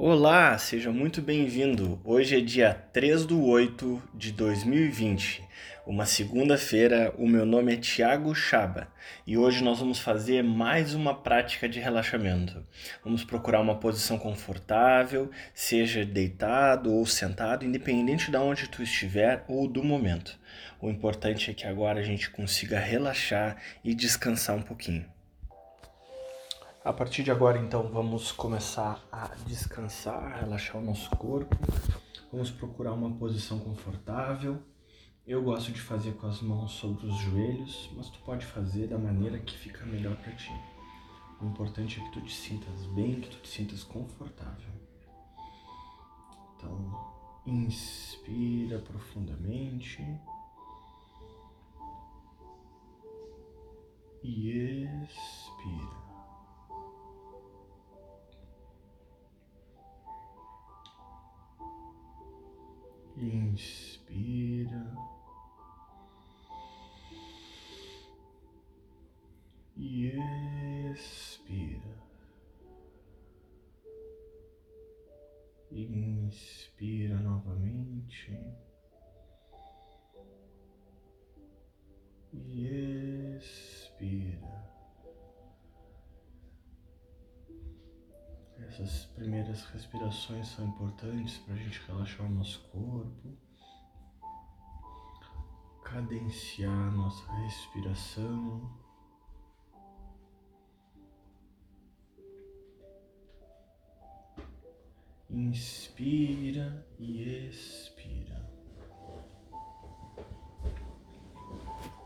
Olá, seja muito bem-vindo. Hoje é dia 3/8/2020, uma segunda-feira. O meu nome é Thiago Chaba e hoje nós vamos fazer mais uma prática de relaxamento. Vamos procurar uma posição confortável, seja deitado ou sentado, independente de onde tu estiver ou do momento. O importante é que agora a gente consiga relaxar e descansar um pouquinho. A partir de agora, então, vamos começar a descansar, relaxar o nosso corpo. Vamos procurar uma posição confortável. Eu gosto de fazer com as mãos sobre os joelhos, mas tu pode fazer da maneira que fica melhor para ti. O importante é que tu te sintas bem, que tu te sintas confortável. Então, inspira profundamente. E expira. Inspira e expira. Inspira novamente e expira. Essas primeiras respirações são importantes para a gente relaxar o nosso corpo, cadenciar a nossa respiração. Inspira e expira.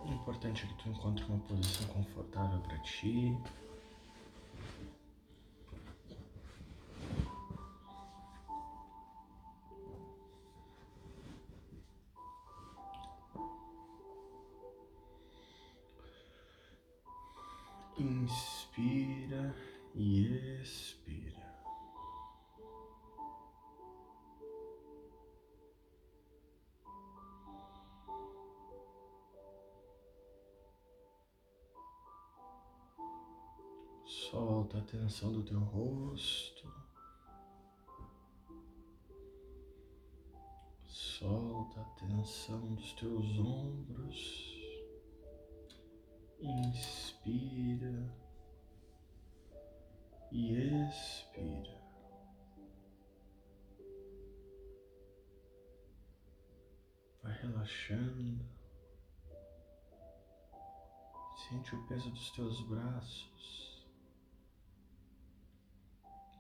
O importante é que tu encontre uma posição confortável para ti. Inspira e expira. Solta a tensão do teu rosto. Solta a tensão dos teus ombros. Inspira e expira. Vai relaxando. Sente o peso dos teus braços.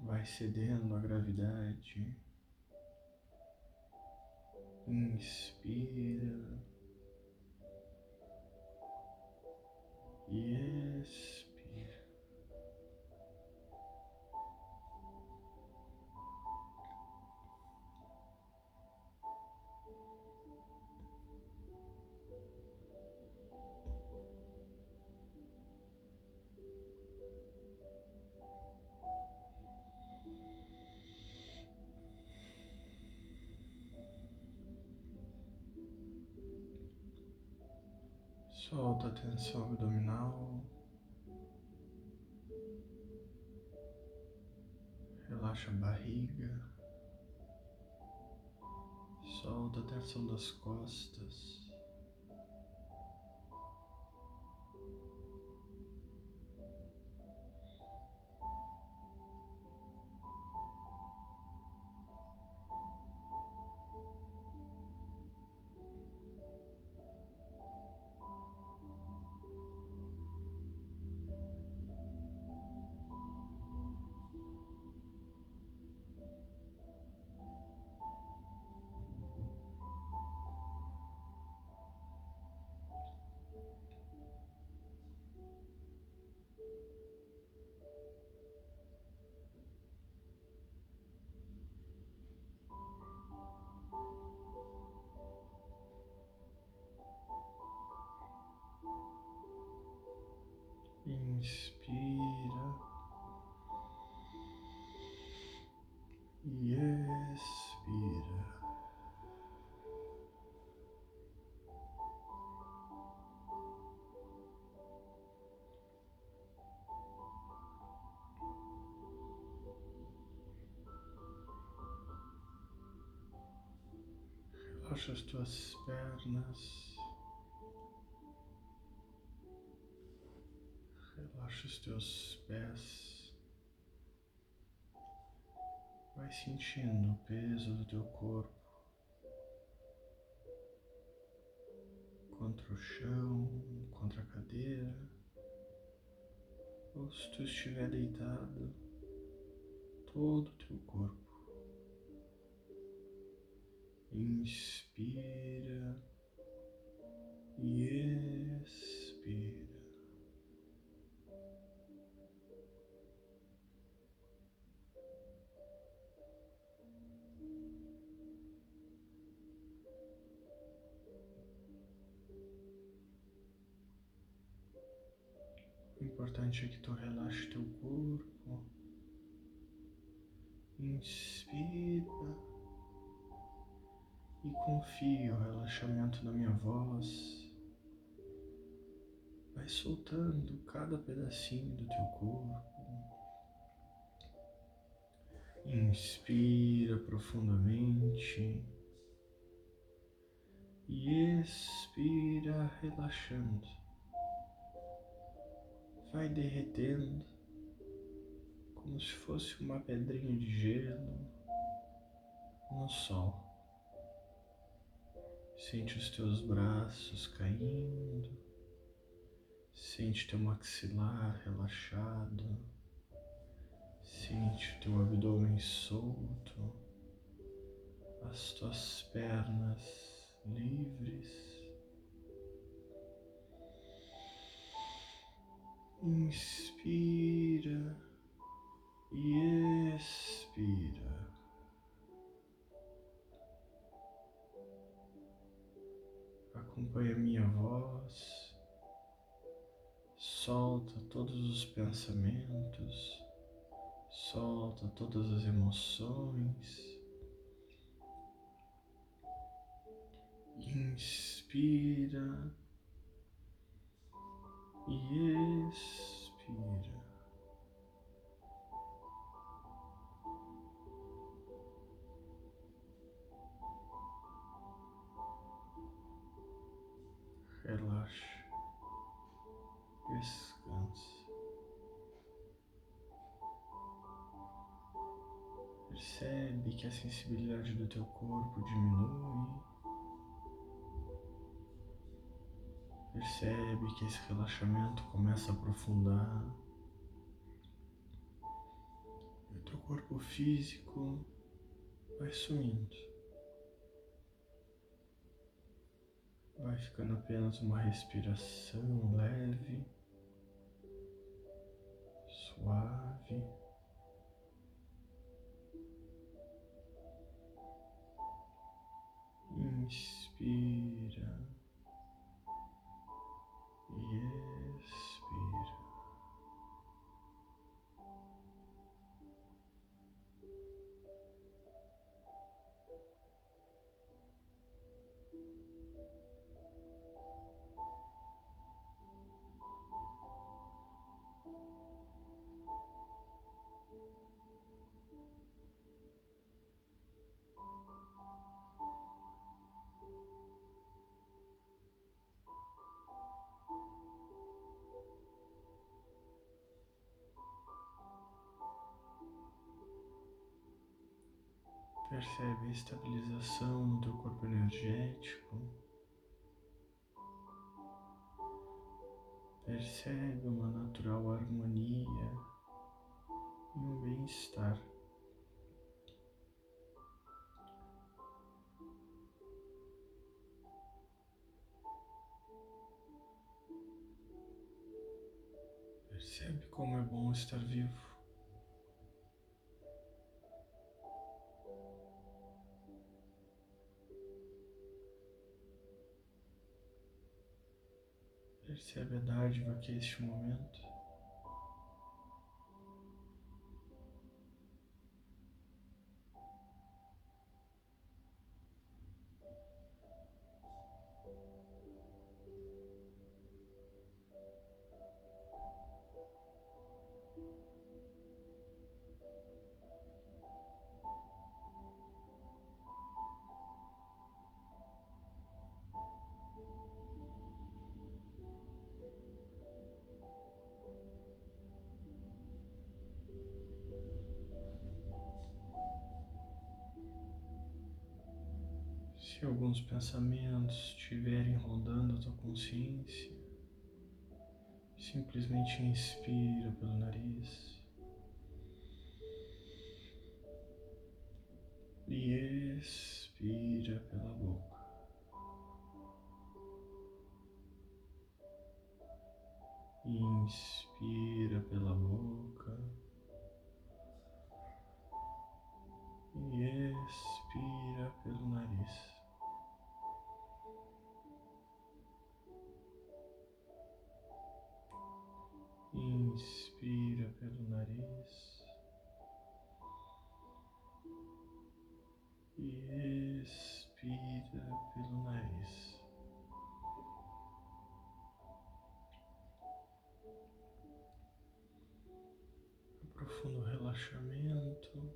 Vai cedendo à gravidade. Inspira. E expira. Solta a tensão abdominal, relaxa a barriga, solta a tensão das costas, inspira e expira. Relaxa as tuas pernas, relaxa os teus pés, vai sentindo o peso do teu corpo contra o chão, contra a cadeira, ou se tu estiver deitado, todo o teu corpo. Inspira e expira. O importante é que tu relaxe teu corpo. Inspira. E confio no relaxamento da minha voz. Vai soltando cada pedacinho do teu corpo. Inspira profundamente. E expira relaxando. Vai derretendo, como se fosse uma pedrinha de gelo no sol. Sente os teus braços caindo, sente teu maxilar relaxado, sente teu abdômen solto, as tuas pernas livres. Inspira e expira. Acompanha a minha voz, solta todos os pensamentos, solta todas as emoções. Inspira e expira. Relaxa, descansa, percebe que a sensibilidade do teu corpo diminui, percebe que esse relaxamento começa a aprofundar, e o teu corpo físico vai sumindo. Vai ficando apenas uma respiração leve, suave. Inspira e expira. Percebe a estabilização no teu corpo energético. Percebe uma natural harmonia e um bem-estar. Percebe como é bom estar vivo. Percebe a dádiva que é este momento. Se alguns pensamentos estiverem rodando a tua consciência, simplesmente inspira pelo nariz e expira pela boca. Inspira pela boca e expira pelo nariz. Inspira pelo nariz e expira pelo nariz. Um profundo relaxamento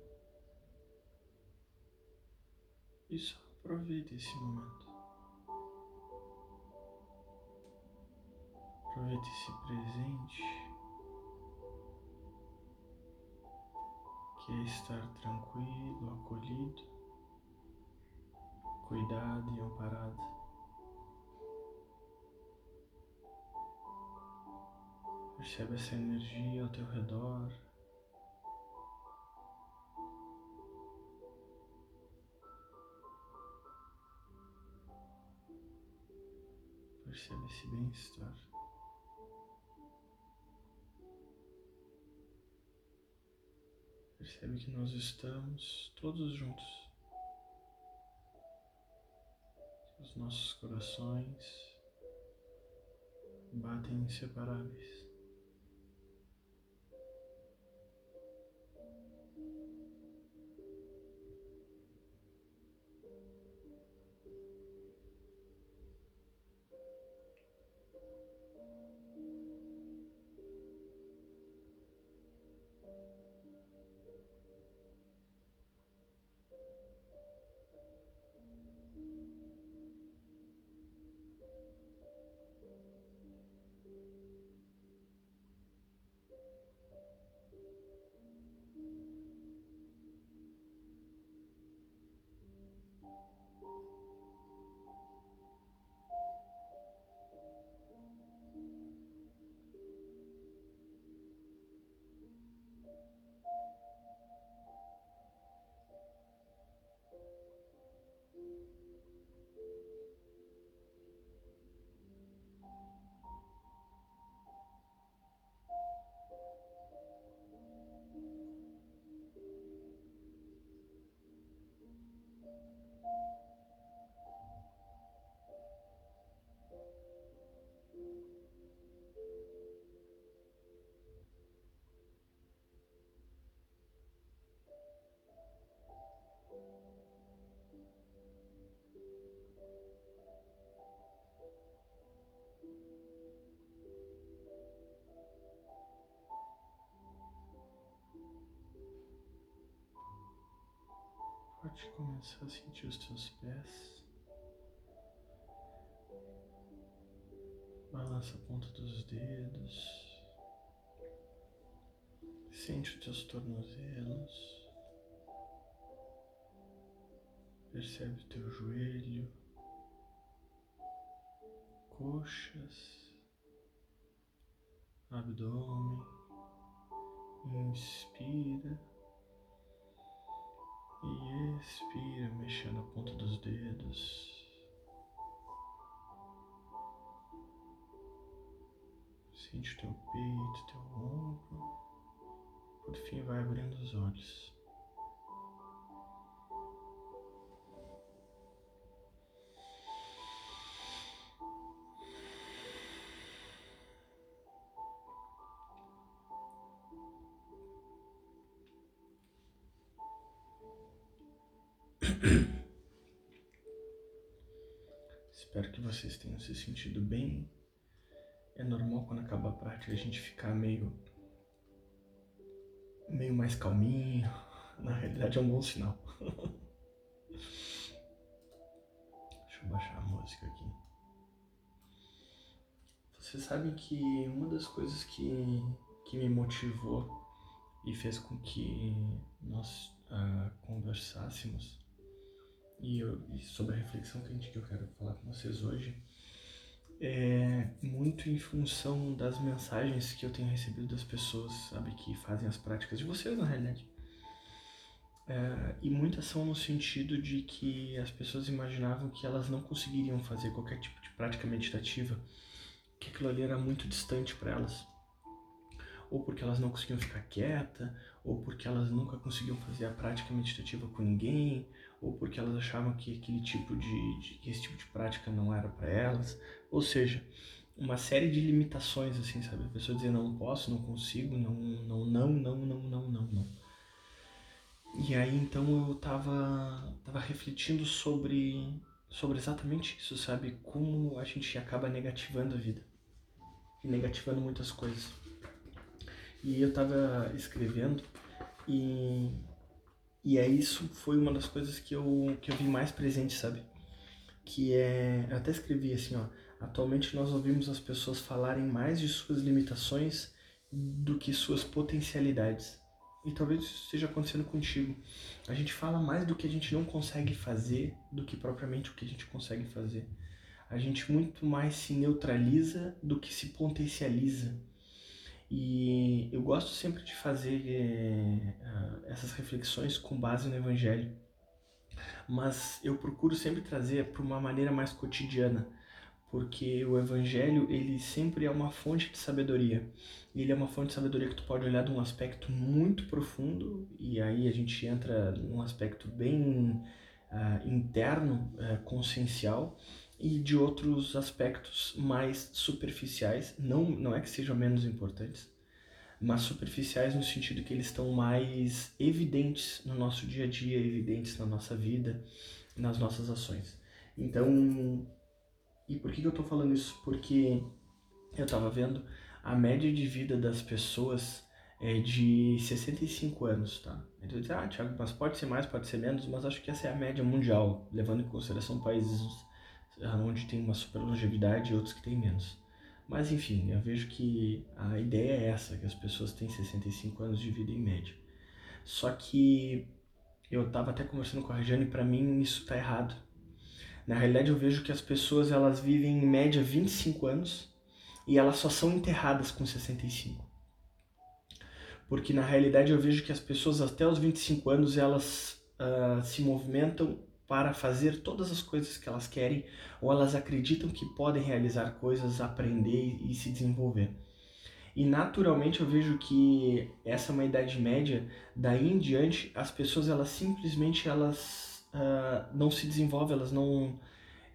e só aproveita esse momento. Aproveite esse presente, que é estar tranquilo, acolhido, cuidado e amparado. Percebe essa energia ao teu redor. Percebe esse bem-estar. Percebe que nós estamos todos juntos, os nossos corações batem inseparáveis. Pode começar a sentir os teus pés, balança a ponta dos dedos, sente os teus tornozelos, percebe o teu joelho, coxas, abdômen, inspira. E expira, mexendo a ponta dos dedos. Sente o teu peito, teu ombro. Por fim, vai abrindo os olhos. Espero que vocês tenham se sentido bem. É normal quando acaba a prática a gente ficar meio mais calminho. Na realidade é um bom sinal. Deixa eu baixar a música aqui. Vocês sabem que uma das coisas que me motivou e fez com que nós conversássemos e sobre a reflexão quente que eu quero falar com vocês hoje, é muito em função das mensagens que eu tenho recebido das pessoas, sabe, que fazem as práticas de vocês, na realidade. E muitas são no sentido de que as pessoas imaginavam que elas não conseguiriam fazer qualquer tipo de prática meditativa, que aquilo ali era muito distante para elas, ou porque elas não conseguiam ficar quietas, ou porque elas nunca conseguiam fazer a prática meditativa com ninguém, ou porque elas achavam que esse tipo de prática não era para elas. Ou seja, uma série de limitações, assim, sabe? A pessoa dizer não posso, não consigo, não. E aí então eu tava refletindo sobre exatamente isso, sabe? Como a gente acaba negativando a vida e negativando muitas coisas. E eu tava escrevendo e aí isso foi uma das coisas que eu vi mais presente, sabe? Que é... Eu até escrevi assim, ó. Atualmente nós ouvimos as pessoas falarem mais de suas limitações do que suas potencialidades. E talvez isso esteja acontecendo contigo. A gente fala mais do que a gente não consegue fazer do que propriamente o que a gente consegue fazer. A gente muito mais se neutraliza do que se potencializa. E eu gosto sempre de fazer essas reflexões com base no Evangelho. Mas eu procuro sempre trazer para uma maneira mais cotidiana. Porque o Evangelho, ele sempre é uma fonte de sabedoria. Ele é uma fonte de sabedoria que tu pode olhar de um aspecto muito profundo, e aí a gente entra num aspecto bem interno, consciencial, e de outros aspectos mais superficiais. Não é que sejam menos importantes, mas superficiais no sentido que eles estão mais evidentes no nosso dia a dia, evidentes na nossa vida, nas nossas ações. Então... E por que eu tô falando isso? Porque eu tava vendo a média de vida das pessoas é de 65 anos, tá? Então, Thiago, mas pode ser mais, pode ser menos, mas acho que essa é a média mundial, levando em consideração países onde tem uma super longevidade e outros que tem menos. Mas enfim, eu vejo que a ideia é essa, que as pessoas têm 65 anos de vida em média. Só que eu tava até conversando com a Regiane, pra mim isso tá errado. Na realidade, eu vejo que as pessoas, elas vivem em média 25 anos e elas só são enterradas com 65. Porque na realidade eu vejo que as pessoas até os 25 anos, elas se movimentam para fazer todas as coisas que elas querem, ou elas acreditam que podem realizar coisas, aprender e se desenvolver. E naturalmente eu vejo que essa é uma idade média, daí em diante as pessoas elas simplesmente não se desenvolvem,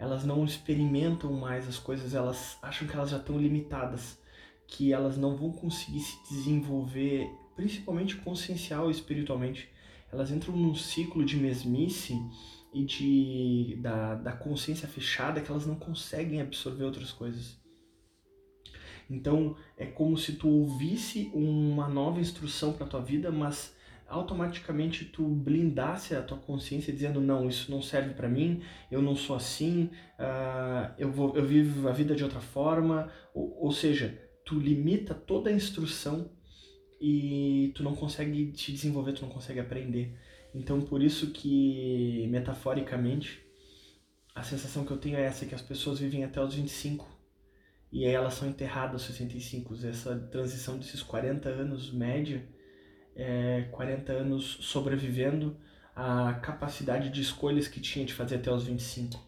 elas não experimentam mais as coisas, elas acham que elas já estão limitadas, que elas não vão conseguir se desenvolver, principalmente consciencial e espiritualmente. Elas entram num ciclo de mesmice e da consciência fechada, que elas não conseguem absorver outras coisas. Então é como se tu ouvisse uma nova instrução para tua vida, mas automaticamente tu blindasse a tua consciência dizendo, não, isso não serve pra mim, eu não sou assim, eu vivo a vida de outra forma, ou seja, tu limita toda a instrução e tu não consegue te desenvolver, tu não consegue aprender. Então por isso que, metaforicamente, a sensação que eu tenho é essa, que as pessoas vivem até os 25 e aí elas são enterradas aos 65, essa transição desses 40 anos média, 40 anos sobrevivendo à capacidade de escolhas que tinha de fazer até os 25.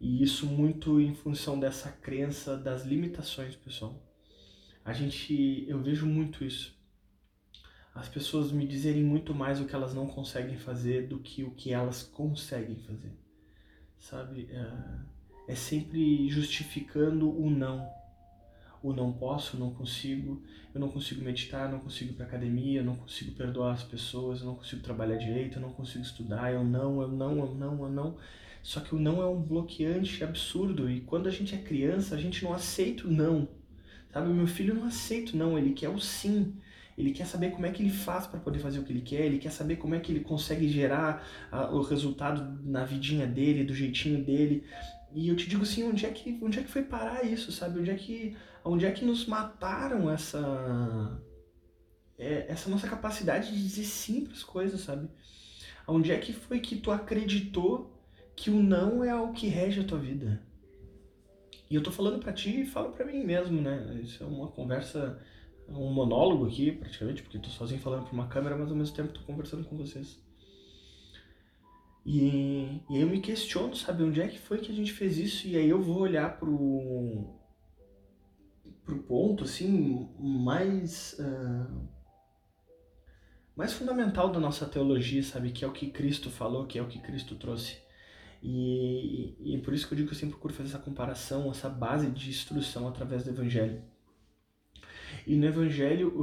E isso muito em função dessa crença das limitações, pessoal. Eu vejo muito isso. As pessoas me dizerem muito mais o que elas não conseguem fazer do que o que elas conseguem fazer. Sabe? É sempre justificando o não. O não posso, não consigo, eu não consigo meditar, não consigo ir pra academia, eu não consigo perdoar as pessoas, eu não consigo trabalhar direito, eu não consigo estudar, eu não. Só que o não é um bloqueante absurdo, e quando a gente é criança, a gente não aceita o não, sabe? Meu filho não aceita o não, ele quer o sim, ele quer saber como é que ele faz para poder fazer o que ele quer saber como é que ele consegue gerar o resultado na vidinha dele, do jeitinho dele. E eu te digo assim, onde é que foi parar isso, sabe? Onde é que nos mataram essa nossa capacidade de dizer sim para as coisas, sabe? Onde é que foi que tu acreditou que o não é o que rege a tua vida? E eu tô falando pra ti e falo pra mim mesmo, né? Isso é uma conversa, um monólogo aqui praticamente, porque tô sozinho falando pra uma câmera, mas ao mesmo tempo tô conversando com vocês. E aí eu me questiono, sabe? Onde é que foi que a gente fez isso? E aí eu vou olhar pro ponto, assim, mais fundamental da nossa teologia, sabe? Que é o que Cristo falou, que é o que Cristo trouxe. E por isso que eu digo que eu sempre procuro fazer essa comparação, essa base de instrução através do Evangelho. E no Evangelho,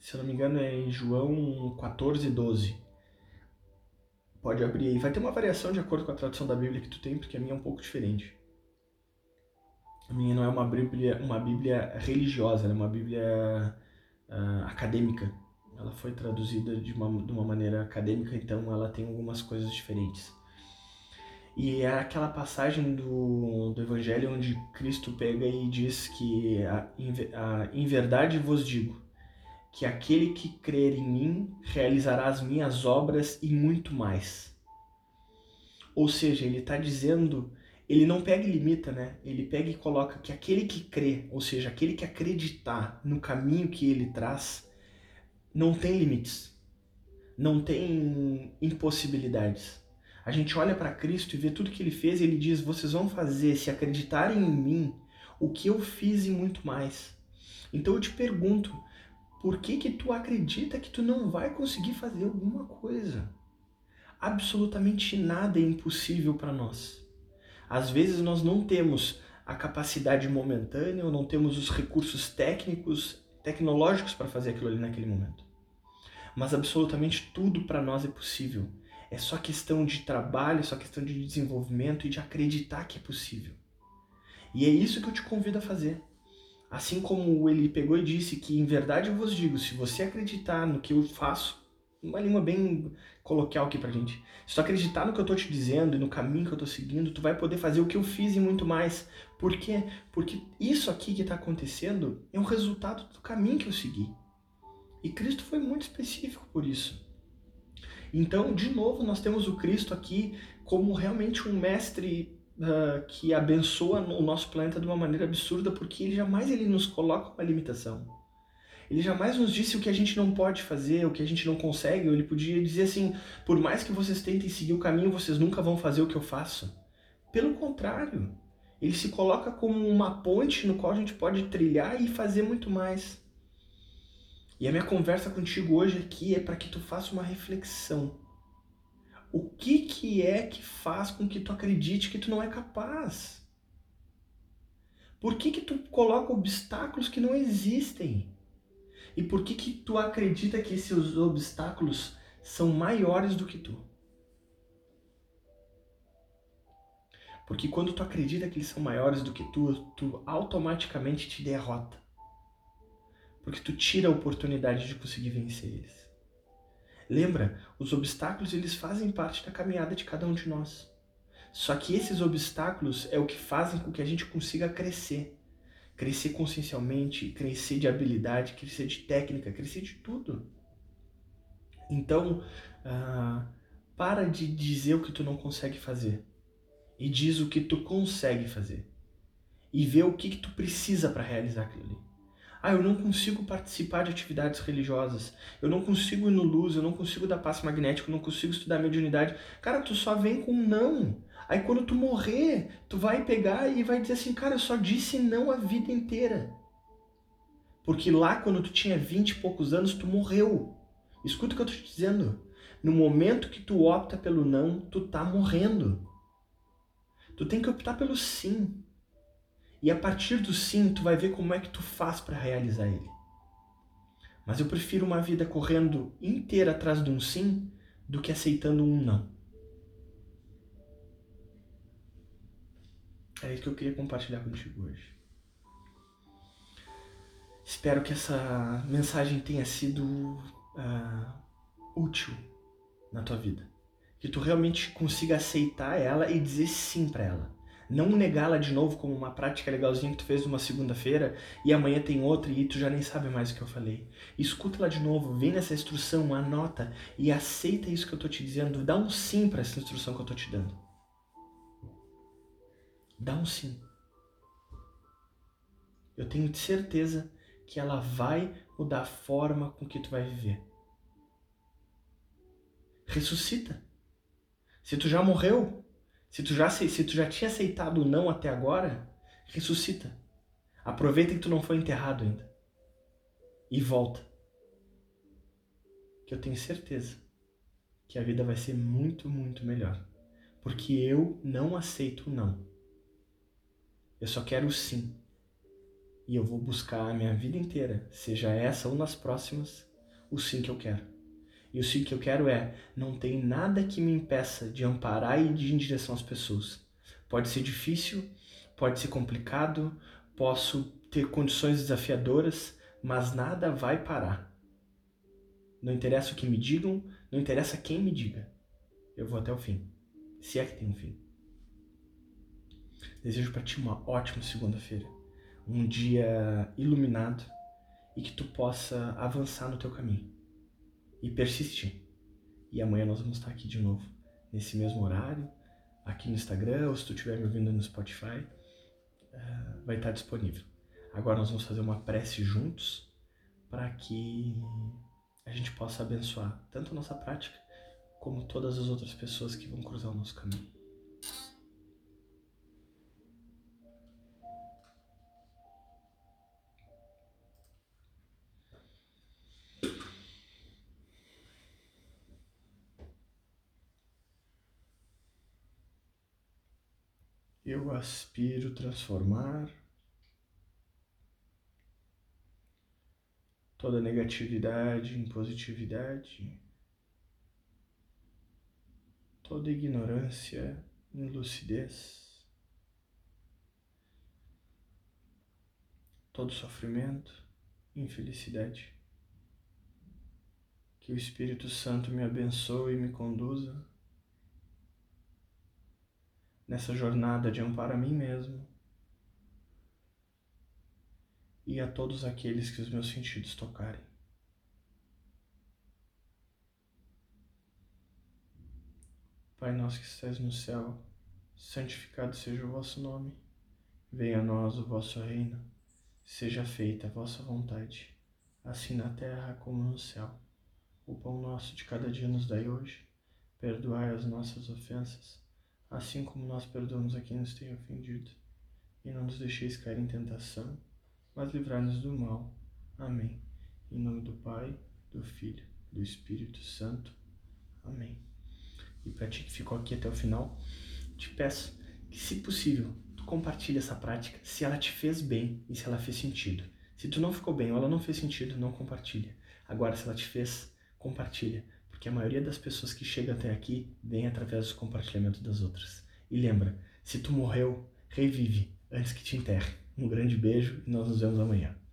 se eu não me engano, é em João 14, 12. Pode abrir aí. Vai ter uma variação de acordo com a tradução da Bíblia que tu tem, porque a minha é um pouco diferente. A minha não é uma Bíblia religiosa, ela é uma Bíblia acadêmica. Ela foi traduzida de uma maneira acadêmica, então ela tem algumas coisas diferentes. E é aquela passagem do Evangelho onde Cristo pega e diz que em verdade vos digo que aquele que crer em mim realizará as minhas obras e muito mais. Ou seja, ele está dizendo, ele não pega e limita, né? Ele pega e coloca que aquele que crê, ou seja, aquele que acreditar no caminho que ele traz, não tem limites, não tem impossibilidades. A gente olha para Cristo e vê tudo que ele fez e ele diz, vocês vão fazer, se acreditarem em mim, o que eu fiz e muito mais. Então eu te pergunto, por que que tu acredita que tu não vai conseguir fazer alguma coisa? Absolutamente nada é impossível para nós. Às vezes nós não temos a capacidade momentânea, ou não temos os recursos técnicos, tecnológicos para fazer aquilo ali naquele momento. Mas absolutamente tudo para nós é possível. É só questão de trabalho, é só questão de desenvolvimento e de acreditar que é possível. E é isso que eu te convido a fazer. Assim como ele pegou e disse que, em verdade, eu vos digo, se você acreditar no que eu faço, uma língua bem coloquial aqui pra gente, se tu acreditar no que eu tô te dizendo e no caminho que eu tô seguindo, tu vai poder fazer o que eu fiz e muito mais. Por quê? Porque isso aqui que tá acontecendo é um resultado do caminho que eu segui. E Cristo foi muito específico por isso. Então, de novo, nós temos o Cristo aqui como realmente um mestre que abençoa o nosso planeta de uma maneira absurda, porque ele jamais nos coloca uma limitação. Ele jamais nos disse o que a gente não pode fazer, o que a gente não consegue. Ele podia dizer assim, por mais que vocês tentem seguir o caminho, vocês nunca vão fazer o que eu faço. Pelo contrário, ele se coloca como uma ponte no qual a gente pode trilhar e fazer muito mais. E a minha conversa contigo hoje aqui é para que tu faça uma reflexão. O que é que faz com que tu acredite que tu não é capaz? Por que tu coloca obstáculos que não existem? E por que tu acredita que esses obstáculos são maiores do que tu? Porque quando tu acredita que eles são maiores do que tu automaticamente te derrota. Porque tu tira a oportunidade de conseguir vencer eles. Lembra, os obstáculos eles fazem parte da caminhada de cada um de nós. Só que esses obstáculos é o que fazem com que a gente consiga crescer. Crescer consciencialmente, crescer de habilidade, crescer de técnica, crescer de tudo. Então, para de dizer o que tu não consegue fazer. E diz o que tu consegue fazer. E vê o que tu precisa para realizar aquilo ali. Eu não consigo participar de atividades religiosas, eu não consigo ir no Luz, eu não consigo dar passe magnético, eu não consigo estudar mediunidade. Cara, tu só vem com não. Aí quando tu morrer, tu vai pegar e vai dizer assim, cara, eu só disse não a vida inteira. Porque lá quando tu tinha 20 e poucos anos, tu morreu. Escuta o que eu tô te dizendo. No momento que tu opta pelo não, tu tá morrendo. Tu tem que optar pelo sim. E a partir do sim, tu vai ver como é que tu faz para realizar ele. Mas eu prefiro uma vida correndo inteira atrás de um sim do que aceitando um não. É isso que eu queria compartilhar contigo hoje. Espero que essa mensagem tenha sido útil na tua vida. Que tu realmente consiga aceitar ela e dizer sim para ela. Não negá-la de novo como uma prática legalzinha que tu fez uma segunda-feira e amanhã tem outra e tu já nem sabe mais o que eu falei. Escuta-la de novo, vem nessa instrução, anota e aceita isso que eu tô te dizendo. Dá um sim para essa instrução que eu tô te dando. Dá um sim. Eu tenho certeza que ela vai mudar a forma com que tu vai viver. Ressuscita. Se tu já morreu, se tu já tinha aceitado o não até agora, ressuscita. Aproveita que tu não foi enterrado ainda. E volta. Que eu tenho certeza que a vida vai ser muito, muito melhor. Porque eu não aceito o não. Eu só quero o sim. E eu vou buscar a minha vida inteira, seja essa ou nas próximas, o sim que eu quero. E o sim que eu quero é, não tem nada que me impeça de amparar e de ir em direção às pessoas. Pode ser difícil, pode ser complicado, posso ter condições desafiadoras, mas nada vai parar. Não interessa o que me digam, não interessa quem me diga. Eu vou até o fim, se é que tem um fim. Desejo para ti uma ótima segunda-feira. Um dia iluminado e que tu possa avançar no teu caminho e persistir. E amanhã nós vamos estar aqui de novo, nesse mesmo horário, aqui no Instagram, ou se tu estiver me ouvindo no Spotify, vai estar disponível. Agora nós vamos fazer uma prece juntos para que a gente possa abençoar tanto a nossa prática como todas as outras pessoas que vão cruzar o nosso caminho. Eu aspiro transformar toda negatividade em positividade, toda ignorância em lucidez, todo sofrimento em felicidade. Que o Espírito Santo me abençoe e me conduza nessa jornada de amparo a mim mesmo e a todos aqueles que os meus sentidos tocarem. Pai nosso que estais no céu, santificado seja o vosso nome. Venha a nós o vosso reino. Seja feita a vossa vontade, assim na terra como no céu. O pão nosso de cada dia nos dai hoje. Perdoai as nossas ofensas, assim como nós perdoamos a quem nos tem ofendido. E não nos deixeis cair em tentação, mas livrai-nos do mal. Amém. Em nome do Pai, do Filho, do Espírito Santo. Amém. E para ti que ficou aqui até o final, te peço que, se possível, tu compartilhe essa prática se ela te fez bem e se ela fez sentido. Se tu não ficou bem ou ela não fez sentido, não compartilha. Agora, se ela te fez, compartilha. Porque a maioria das pessoas que chegam até aqui vem através do compartilhamento das outras. E lembra, se tu morreu, revive antes que te enterre. Um grande beijo e nós nos vemos amanhã.